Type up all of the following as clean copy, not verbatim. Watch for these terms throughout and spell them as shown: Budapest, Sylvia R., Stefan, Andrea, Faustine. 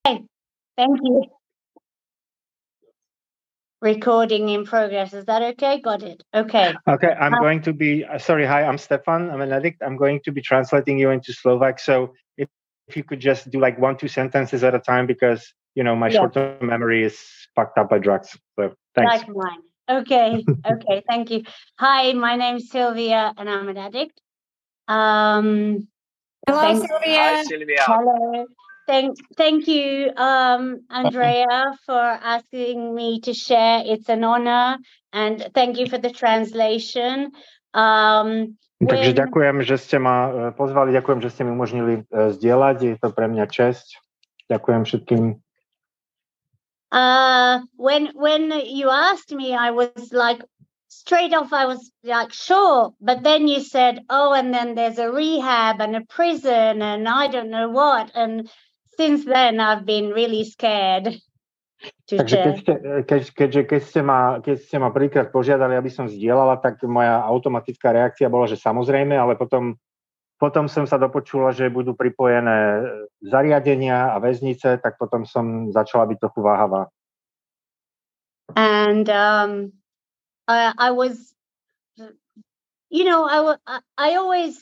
Okay, thank you. Recording in progress. Is that okay? Got it. Okay. Okay, I'm going to be, sorry, hi, I'm Stefan. I'm an addict. I'm going to be translating you into Slovak. So if you could just do like 1-2 sentences at a time because, you know, my short-term memory is fucked up by drugs. So thanks. Like mine. Okay, okay, thank you. Hi, my name's Sylvia and I'm an addict. Hello, Sylvia. Hi, Sylvia. Hello. Thank you, Andrea, for asking me to share. It's an honor, and thank you for the translation. Takže ďakujem, že ste ma pozvali, ďakujem, že ste mi umožnili zdieľať. Je to pre mňa česť. Ďakujem všetkým. When you asked me, I was like, straight off, I was like, sure. But then you said, oh, and then there's a rehab and a prison and I don't know what. And since then, I've been really scared. Takže keď ste ma prvýkrát požiadali, aby som zdieľala, tak moja automatická reakcia bola, že samozrejme, ale potom som sa dopočula, že budú pripojené zariadenia a väznice, tak potom som začala byť trochu váhavá. And I was, you know, I always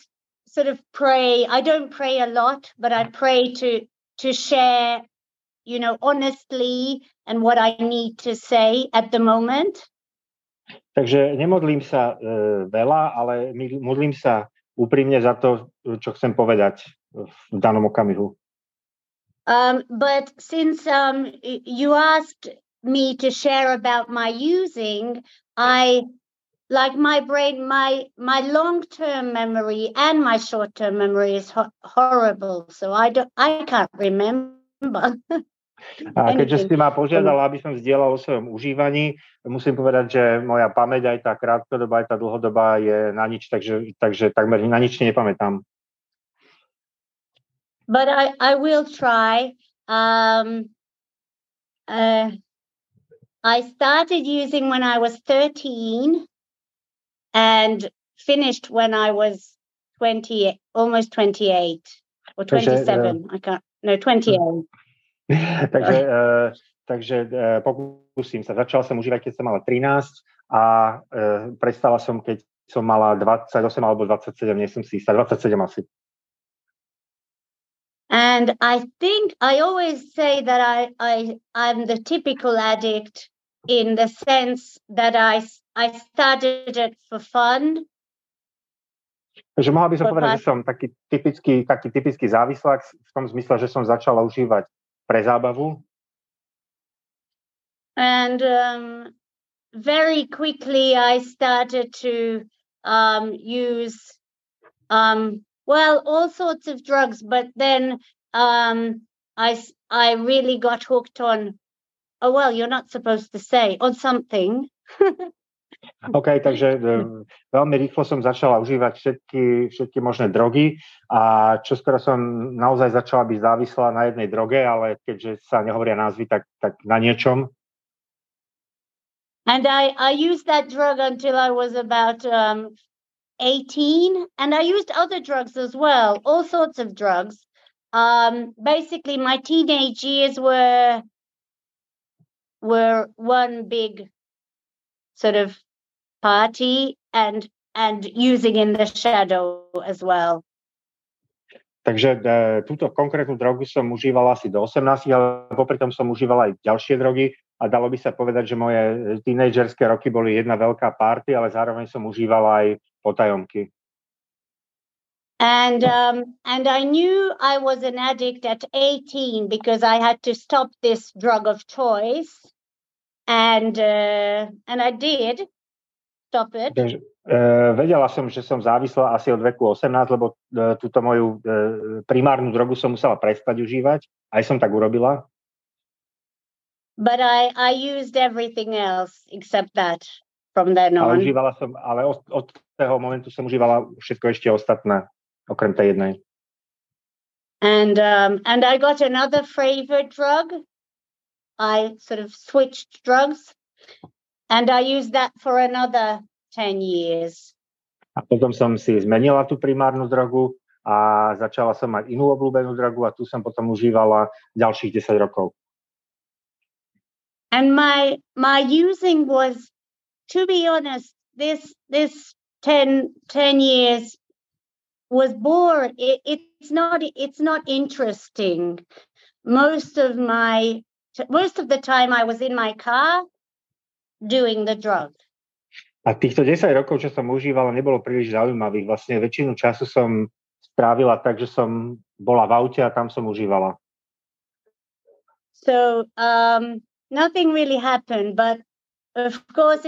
sort of pray. I don't pray a lot, but I pray to share, you know, honestly and what I need to say at the moment. Takže nemodlím sa veľa, ale modlím sa úprimne za to, čo chcem povedať v danom okamihu. But since you asked me to share about my using, I like my brain, my long-term memory and my short-term memory is horrible, so I can't remember. A keďže si ma požiadala, aby som zdieľal o svojom užívaní, musím povedať, že moja pamäť, aj tá krátkodobá, aj tá dlhodobá je na nič, takže takmer na nič nepamätám. But I will try. I started using when I was 13 and finished when I was 20, almost 28 or 27. I can't, no, 28. Takže pokúsim sa. Začala som užívať, keď som mala 13 a prestala som, keď som mala 28 alebo 27, nie som si istá, 27 asi. And I think I always say that I'm the typical addict in the sense that I started it for fun. Takže mohla by som povedať, že som taký typický závislák v tom zmysle, že som začala užívať pre zábavu. And very quickly I started to use well, all sorts of drugs, but then I really got hooked on, oh, well, you're not supposed to say, on something. OK, takže veľmi rýchlo som začala užívať všetky možné drogy a čoskoro som naozaj začala byť závislá na jednej droge, ale keďže sa nehovoria názvy, tak na niečom. And I used that drug until I was about 18, and I used other drugs as well, all sorts of drugs. Basically, my teenage years were one big sort of party and using in the shadow as well. Takže túto konkrétnu drogu som užívala asi do 18, ale popri tom som užívala aj ďalšie drogy a dalo by sa povedať, že moje tínedžerské roky boli jedna veľká party, ale zároveň som užívala aj potajomky. And I knew I was an addict at 18 because I had to stop this drug of choice and I did stop it. Takže, vedela som, že som závislá asi od veku 18, lebo túto moju primárnu drogu som musela prestať užívať. Aj som tak urobila. But I used everything else except that from then on. Ale užívala som, ale od toho momentu som užívala všetko ešte ostatné, okrem tej jednej. And I got another favorite drug. I sort of switched drugs and I used that for another 10 years. A potom som si zmenila tú primárnu drogu a začala som mať inú obľúbenú drogu a tu som potom užívala ďalších 10 rokov. And my using was, to be honest, this 10 years was boring. It's not interesting. Most of the time I was in my car doing the drug. A týchto 10 rokov, čo som užívala, nebolo príliš zaujímavých. Vlastne väčšinu času som strávila tak, že som bola v aute a tam som užívala. So nothing really happened, but of course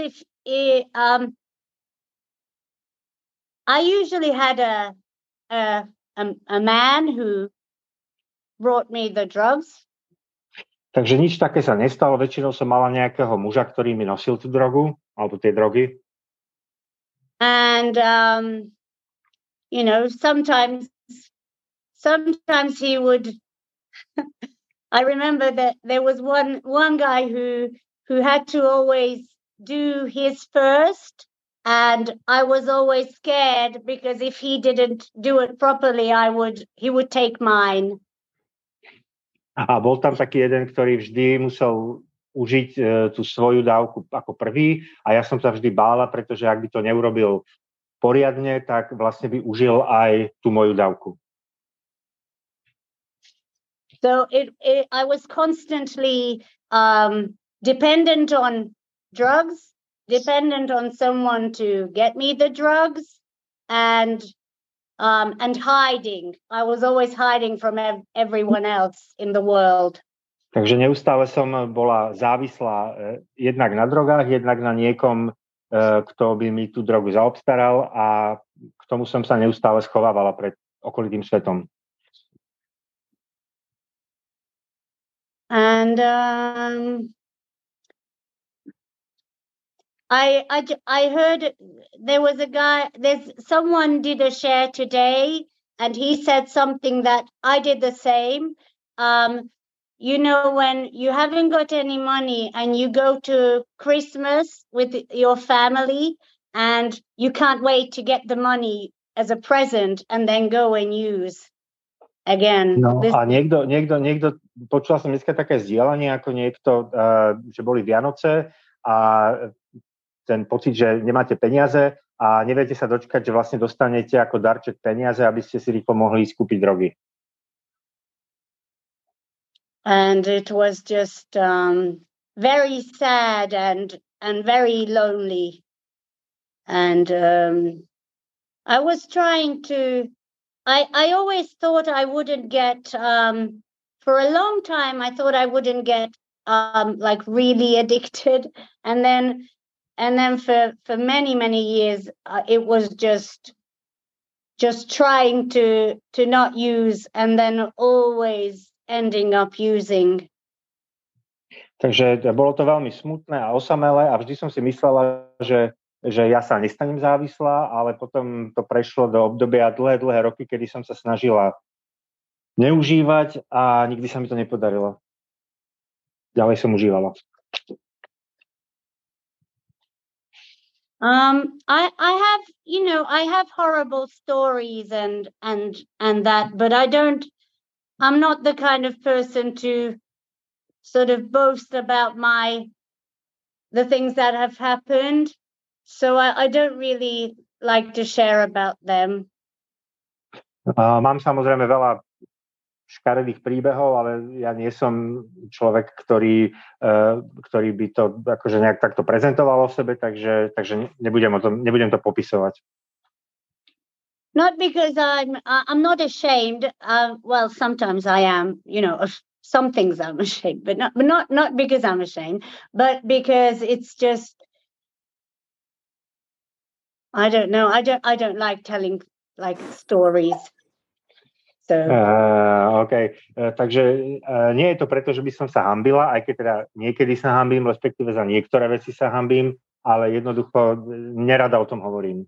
I usually had a man who brought me the drugs. Takže nič také sa nestalo. Väčšinou som mala nejakého muža, ktorý mi nosil tú drogu, alebo tie drogy. And sometimes he would. I remember that there was one guy who had to always do his first, and I was always scared because if he didn't do it properly, he would take mine. A bol tam taký jeden, ktorý vždy musel užiť tú svoju dávku ako prvý a ja som sa vždy bála, pretože ak by to neurobil poriadne, tak vlastne by užil aj tú moju dávku. So I was constantly dependent on drugs, dependent on someone to get me the drugs and hiding. I was always hiding from everyone else in the world. Takže neustále som bola závislá jednak na drogách, jednak na niekom, kto by mi tú drogu zaobstaral a k tomu som sa neustále schovávala pred okolitým svetom. And I heard there was a guy, someone did a share today and he said something that I did the same. When you haven't got any money and you go to Christmas with your family and you can't wait to get the money as a present and then go and use again. No, a niekto, počula som dneska také zdieľanie, ako niekto, že boli Vianoce a ten pocit, že nemáte peniaze a neviete sa dočkať, že vlastne dostanete ako darček peniaze, aby ste si rýchlo mohli skúpiť drogy. And it was just very sad and very lonely. And I was trying to, I always thought I wouldn't get, for a long time, I thought I wouldn't get like really addicted. And then for many, many years, it was just trying to not use and then always ending up using. Takže bolo to veľmi smutné a osamelé a vždy som si myslela, že ja sa nestanem závislá, ale potom to prešlo do obdobia dlhé roky, kedy som sa snažila neužívať a nikdy sa mi to nepodarilo. Ďalej som užívala. I have horrible stories and that, but I'm not the kind of person to sort of boast about the things that have happened, so I don't really like to share about them. Mám samozrejme veľa škaredých príbehov, ale ja nie som človek, ktorý by to akože nejak takto prezentovalo v sebe, takže nebudem to popisovať. Not because I'm not ashamed. Well, sometimes I am. Some things I'm ashamed, but not because I'm ashamed, but because it's just I don't know. I don't like telling like stories. So. Okay. Takže nie je to preto, že by som sa hanbila, aj keď teda niekedy sa hanbím, respektíve za niektoré veci sa hanbím, ale jednoducho nerada o tom hovorím.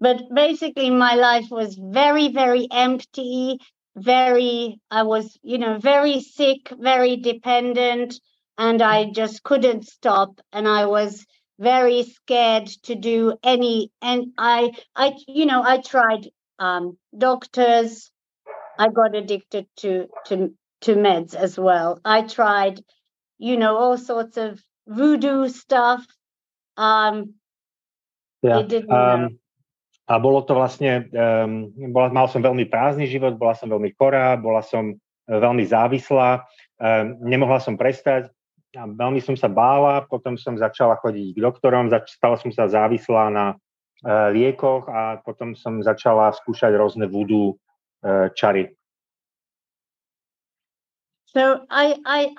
But basically my life was very, very empty, I was, very sick, very dependent, and I just couldn't stop. And I was very scared to do any, and I tried doctors. I got addicted to meds as well. I tried, all sorts of voodoo stuff. Yeah. A bolo to vlastne, mal som veľmi prázdny život, bola som veľmi chorá, bola som veľmi závislá, nemohla som prestať, veľmi som sa bála, potom som začala chodiť k doktorom, stala som sa závislá na liekoch a potom som začala skúšať rôzne voodoo čary. So I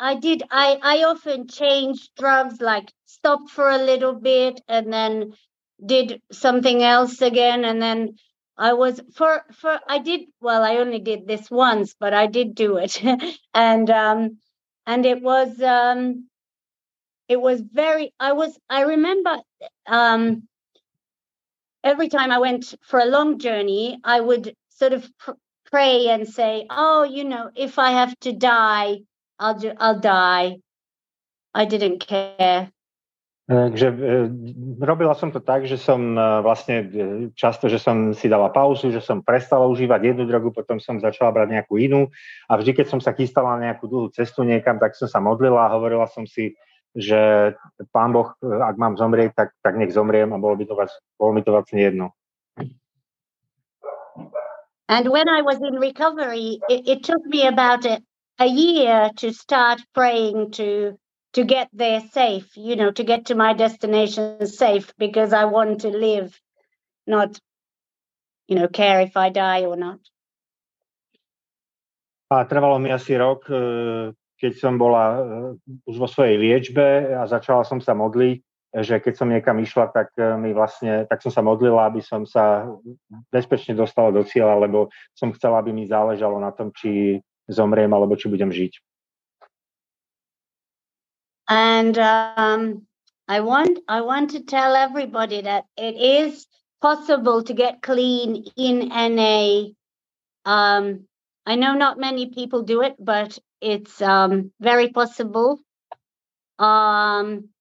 often changed drugs, like stopped for a little bit and then did something else again, and then I was I only did this once, but I did do it, and I remember every time I went for a long journey, I would sort of pray and say, if I have to die, I'll die. I didn't care. Takže robila som to tak, že som vlastne často, že som si dala pauzu, že som prestala užívať jednu drogu, potom som začala brať nejakú inú a vždy, keď som sa chystala na nejakú dlhú cestu niekam, tak som sa modlila a hovorila som si, že Pán Boh, ak mám zomrieť, tak nech zomriem a bolo mi to vlastne jedno. And when I was in recovery, it took me about a year to start praying to get there safe, to get to my destination safe, because I want to live, not, care if I die or not. A trvalo mi asi rok, keď som bola už vo svojej liečbe a začala som sa modliť, že keď som niekam išla, tak som sa modlila, aby som sa bezpečne dostala do cieľa, lebo som chcela, aby mi záležalo na tom, či zomriem, alebo či budem žiť. And I want to tell everybody that it is possible to get clean in NA. I know not many people do it, but it's very possible. I'm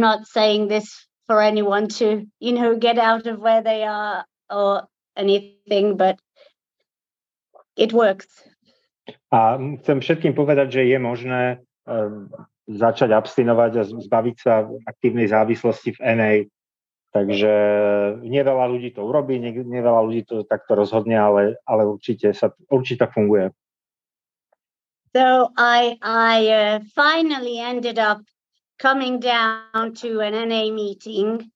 not saying this for anyone to, get out of where they are or anything, but it works. A chcem všetkým povedať, že je možné začať abstinovať a zbaviť sa aktívnej závislosti v NA. Takže neveľa ľudí to urobí, neveľa ľudí to takto rozhodne, ale určite funguje. So I finally ended up coming down to an NA meeting,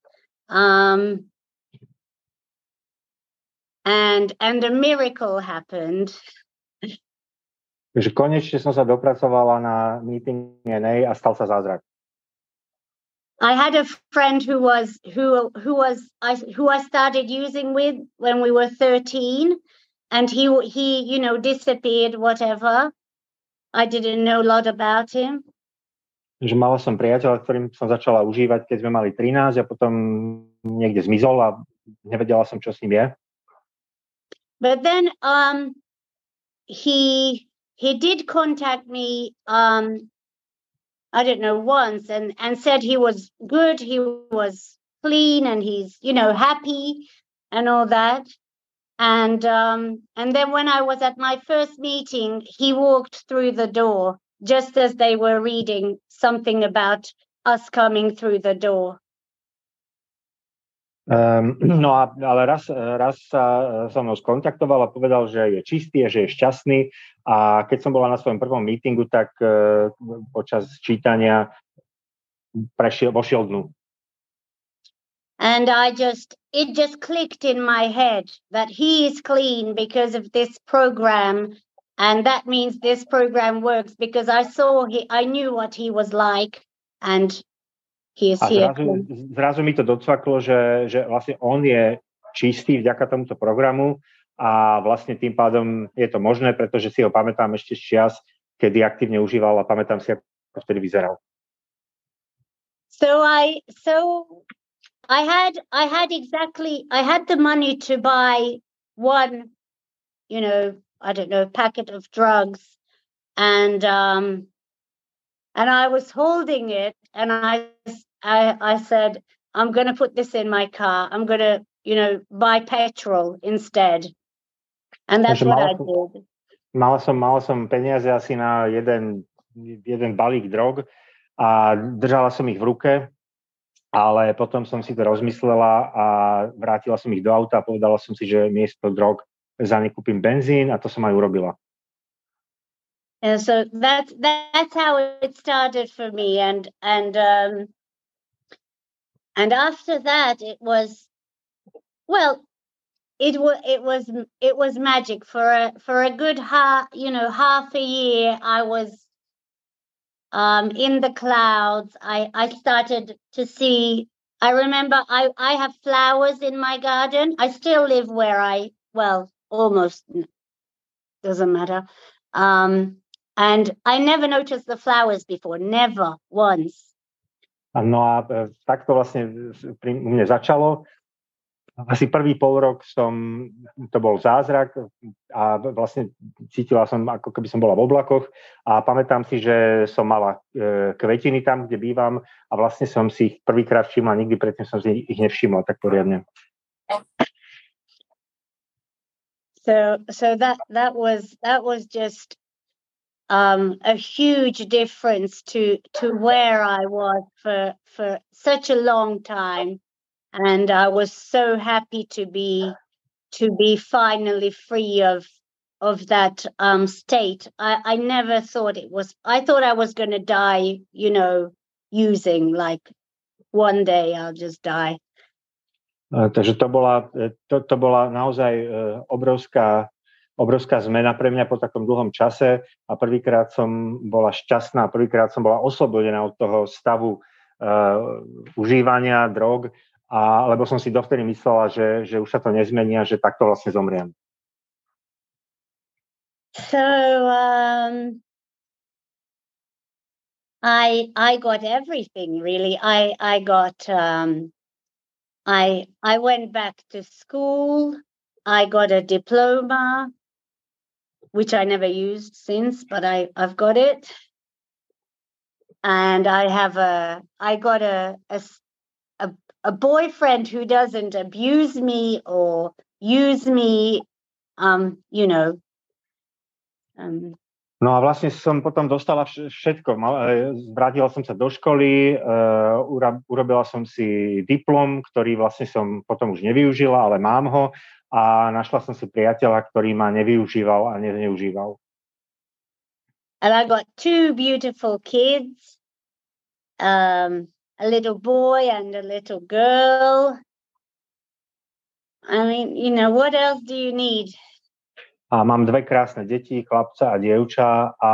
and a miracle happened. Takže konečne som sa dopracovala na meeting NA a stal sa zázrak. I had a friend who I started using with when we were 13, and he disappeared, whatever. I didn't know a lot about him. Takže mala som priateľa, ktorým som začala užívať, keď sme mali 13, a potom niekde zmizol a nevedela som, čo s ním je. But then he did contact me, once and said he was good, he was clean, and he's, happy and all that. And then when I was at my first meeting, he walked through the door just as they were reading something about us coming through the door. Ale raz sa so mnou skontaktoval a povedal, že je čistý, že je šťastný, a keď som bola na svojom prvom meetingu, tak počas čítania vošiel dnu. And it just clicked in my head that he is clean because of this program, and that means this program works, because I knew what he was like, and he is here. Zrazu mi to docvaklo, že vlastne on je čistý vďaka tomuto programu, a vlastne tým pádom je to možné, pretože si ho pamätám ešte z čias, kedy aktívne užíval, a pamätám si, ako vtedy vyzeral. I had the money to buy one, packet of drugs, and I was holding it, and I said, I'm going to put this in my car. I'm going to you know, buy petrol instead. And that's what I did. Mala som peniaze asi na jeden balík drog a držala som ich v ruke, ale potom som si to rozmyslela a vrátila som ich do auta a povedala som si, že miesto drog za ne kúpim benzín, a to som aj urobila. And so that's how it started for me, and after that it was, well, it was magic for a good half a year. I was in the clouds. I started to see. I remember I have flowers in my garden. I still live where almost doesn't matter. And I never noticed the flowers before, never once. No a takto vlastne u mne začalo. Asi prvý polrok to bol zázrak a vlastne cítila som, ako keby som bola v oblakoch, a pamätám si, že som mala kvetiny tam, kde bývam, a vlastne som si ich prvýkrát všimla, nikdy predtým som si ich nevšimla tak poriadne. So that was just a huge difference to where I was for such a long time. And I was so happy to be finally free of that state. I never thought it was. I thought I was going to die, using, like, one day I'll just die. Takže to bola naozaj obrovská zmena pre mňa po takom dlhom čase, a prvýkrát som bola šťastná, prvýkrát som bola oslobodená od toho stavu užívania drog. A lebo som si dovtedy myslela, že už sa to nezmenia, že takto vlastne zomriem. So I got everything, really. I got I went back to school. I got a diploma, which I never used since, but I've got it. And I got a boyfriend who doesn't abuse me or use me, No a vlastne som potom dostala všetko. Vrátila som sa do školy, urobila som si diplom, ktorý vlastne som potom už nevyužila, ale mám ho, a našla som si priateľa, ktorý ma nevyužíval a nezneužíval. And I got two beautiful kids. A little boy and a little girl. I mean, what else do you need? A mám dve krásne deti, chlapca a dievča, a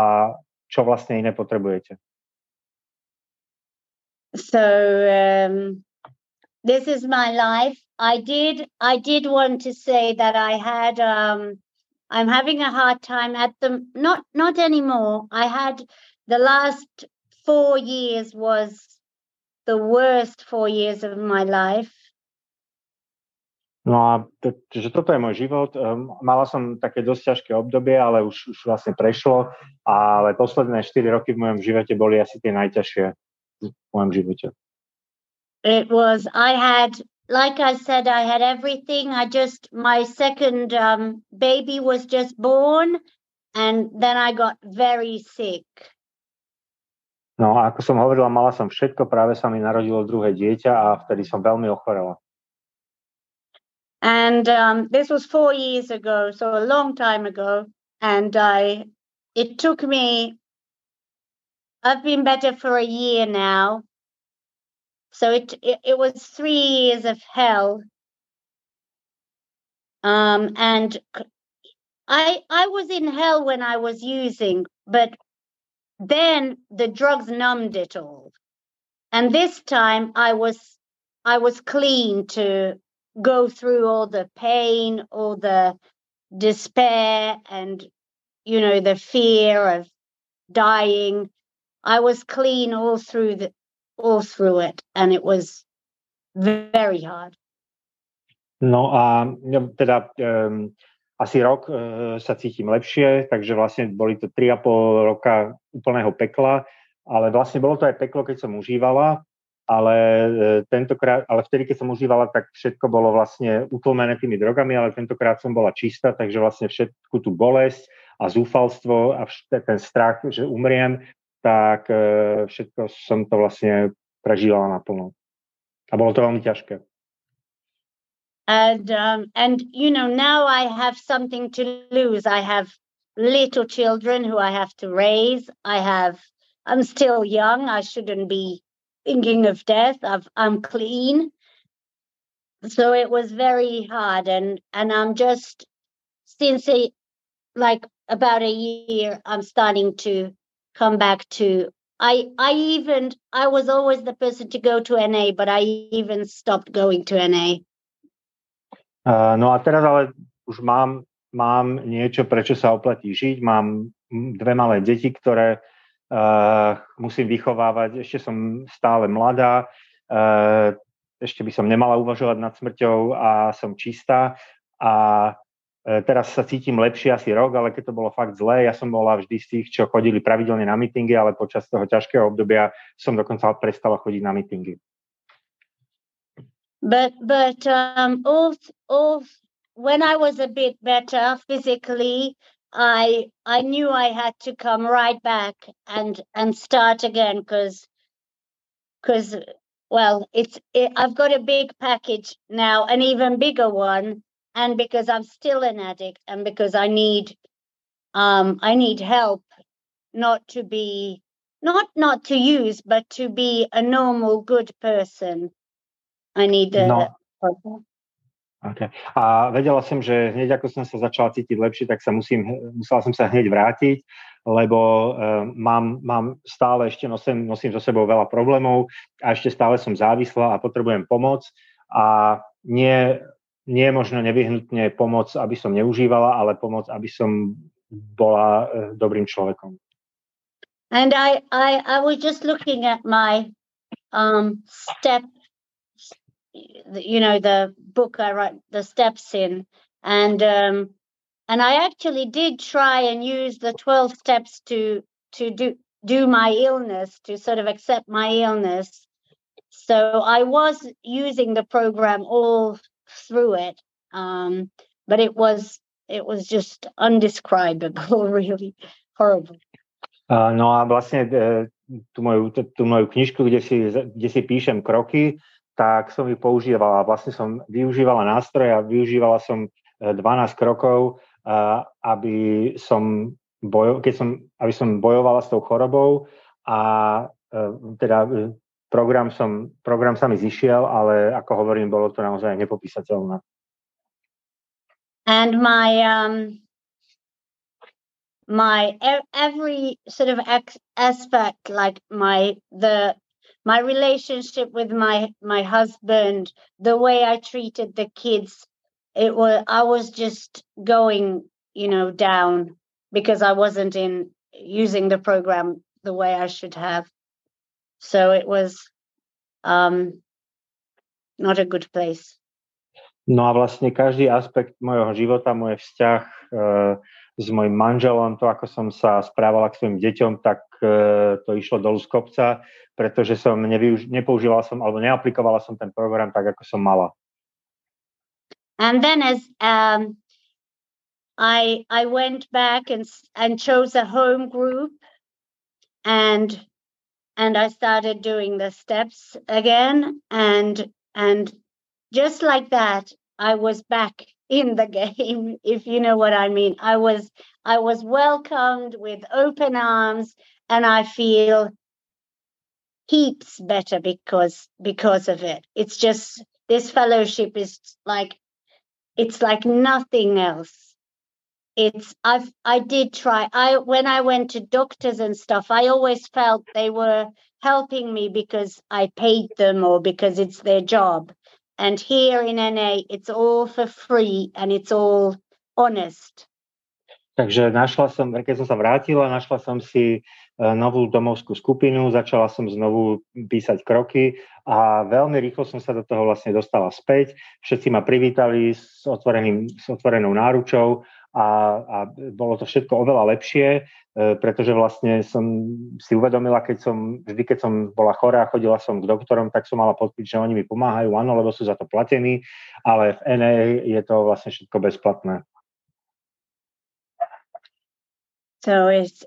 čo vlastne iné potrebujete? So this is my life. I did want to say that I had I'm having a hard time at the not anymore. I had the last 4 years was the worst 4 years of my life. No a že toto je môj život. Mala som také dosť ťažké obdobie, ale už vlastne prešlo. Ale posledné 4 roky v mojom živote boli asi tie najťažšie v mojom živote. It was, I had everything. My second baby was just born, and then I got very sick. No a ako som hovorila, mala som všetko, práve sa mi narodilo druhé dieťa a vtedy som veľmi ochorela. And this was 4 years ago, so a long time ago, and it took me, I've been better for a year now, so it was 3 years of hell. And I was in hell when I was using, but then the drugs numbed it all, and this time I was clean to go through all the pain, all the despair, and the fear of dying. I was clean all through it, and it was very hard. No a teda asi rok sa cítim lepšie, takže vlastne boli to 3,5 roka úplného pekla, ale vlastne bolo to aj peklo, keď som užívala, ale vtedy, keď som užívala, tak všetko bolo vlastne utlmené tými drogami, ale tentokrát som bola čistá, takže vlastne všetku tú bolesť a zúfalstvo a ten strach, že umriem, tak všetko som to vlastne prežívala naplno. A bolo to veľmi ťažké. And you know, now I have something to lose. I have little children who I have to raise. I'm still young. I shouldn't be thinking of death. I'm clean. So it was very hard. And I'm just, since about a year, I'm starting to come back to, I was always the person to go to NA, but I even stopped going to NA. No a teraz ale už mám niečo, prečo sa oplatí žiť. Mám dve malé deti, ktoré musím vychovávať. Ešte som stále mladá. Ešte by som nemala uvažovať nad smrťou a som čistá. A teraz sa cítim lepšie asi rok, ale keď to bolo fakt zlé, ja som bola vždy z tých, čo chodili pravidelne na mítingy, ale počas toho ťažkého obdobia som dokonca prestala chodiť na mítingy. But when I was a bit better physically, I knew I had to come right back and start again because well, I've got a big package now, an even bigger one, and because I'm still an addict and because I need help not to use but to be a normal good person. I need okay. A vedela som, že hneď ako som sa začala cítiť lepšie, tak musela som sa hneď vrátiť, lebo mám stále ešte nosím so sebou veľa problémov a ešte stále som závislá a potrebujem pomoc a nie je možno nevyhnutne pomoc, aby som neužívala, ale pomoc, aby som bola dobrým človekom. And I was just looking at my step, you know, the book I write, the steps in, and I actually did try and use the 12 steps to do my illness, to sort of accept my illness. So I was using the program all through it, but it was just undescribable, really horrible. No a vlastne tú moju knižku, kde si píšem kroky, tak som ju používala. Vlastne som využívala nástroje a využívala som 12 krokov, aby som bojovala s tou chorobou a teda program sa mi zišiel, ale ako hovorím, bolo to naozaj nepopísateľné. And my every sort of aspect, like my relationship with my husband, the way I treated the kids, I was just going, you know, down because I wasn't using the program the way I should have. So it was not a good place. No a vlastne každý aspekt mojho života, môj vzťah s mojim manželom, to, ako som sa správala k svojim deťom, tak to išlo dolu z kopca, pretože som nepoužívala som alebo neaplikovala som ten program tak, ako som mala. And then as I went back and chose a home group and I started doing the steps again and just like that, I was back in the game, if you know what I mean. I was welcomed with open arms, and I feel heaps better because of it. It's just, this fellowship is like, it's like nothing else. When I went to doctors and stuff, I always felt they were helping me because I paid them or because it's their job. And here in NA, it's all for free and it's all honest. Takže keď som sa vrátila, našla som si novú domovskú skupinu, začala som znovu písať kroky a veľmi rýchlo som sa do toho vlastne dostala späť. Všetci ma privítali s otvorenou náručou a bolo to všetko oveľa lepšie, pretože vlastne som si uvedomila, vždy keď som bola chorá, chodila som k doktorom, tak som mala pocit, že oni mi pomáhajú, áno, lebo sú za to platení, ale v NA je to vlastne všetko bezplatné. So it's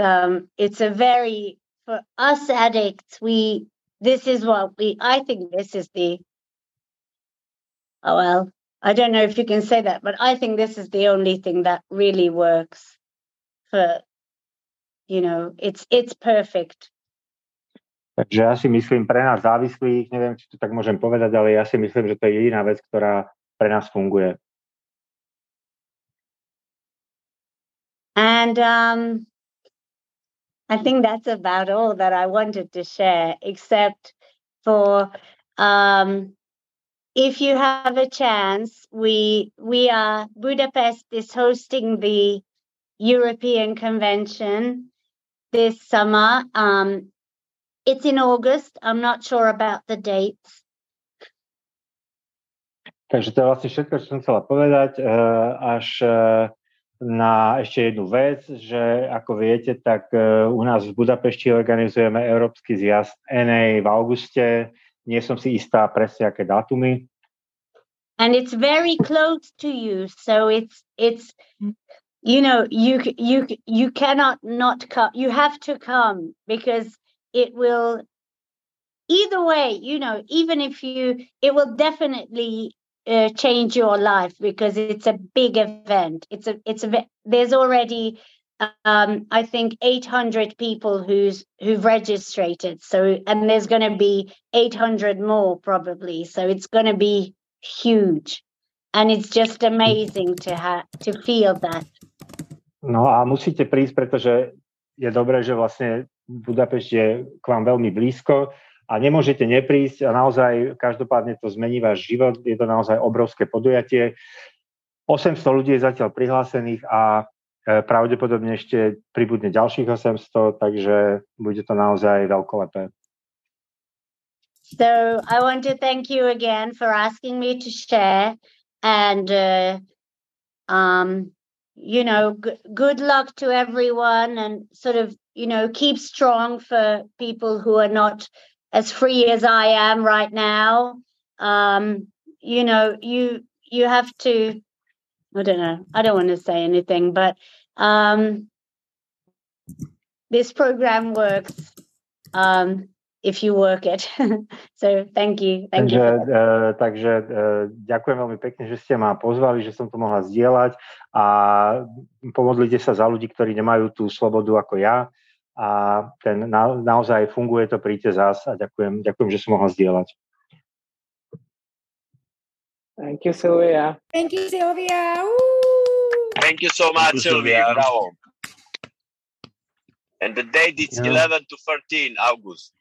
a very, for us addicts, I don't know if you can say that, but I think this is the only thing that really works for, you know, it's perfect. Takže ja si myslím, pre nás závislých, neviem, či to tak môžem povedať, ale ja si myslím, že to je jediná vec, ktorá pre nás funguje. And I think that's about all that I wanted to share, except for... if you have a chance, Budapest is hosting the European Convention this summer. It's in August. I'm not sure about the dates. Takže to je vlastne všetko, čo som chcela povedať, na ešte jednu vec, že ako viete, tak u nás v Budapešti organizujeme Európsky zjazd NA v auguste. Nie som si istá presne, aké dátumy. And it's very close to you, so it's you know, you cannot not come. You have to come because it will either way, you know, even if you, it will definitely change your life because it's a big event. There's already I think 800 people who've registered. So, and there's going to be 800 more probably. So it's going to be huge. And it's just amazing to feel that. No a musíte prísť, pretože je dobré, že vlastne Budapešť je k vám veľmi blízko a nemôžete neprísť a naozaj každopádne to zmení váš život. Je to naozaj obrovské podujatie. 800 ľudí je zatiaľ prihlásených a pravdepodobne ešte pribudne ďalších 800, takže bude to naozaj veľkolepé. So I want to thank you again for asking me to share and you know, good luck to everyone and sort of, you know, keep strong for people who are not as free as I am right now. You know, you have to, I don't know. I don't want to say anything, but this program works if you work it. So thank you. Thank you. Takže ďakujem veľmi pekne, že ste ma pozvali, že som to mohla zdieľať a pomodlite sa za ľudí, ktorí nemajú tú slobodu ako ja a naozaj funguje to, príďte zás a ďakujem, že som mohla zdieľať. Thank you, Sylvia. Thank you, Sylvia. Woo! Thank you so much, Sylvia. Bravo. And the date is 11 to 13 August.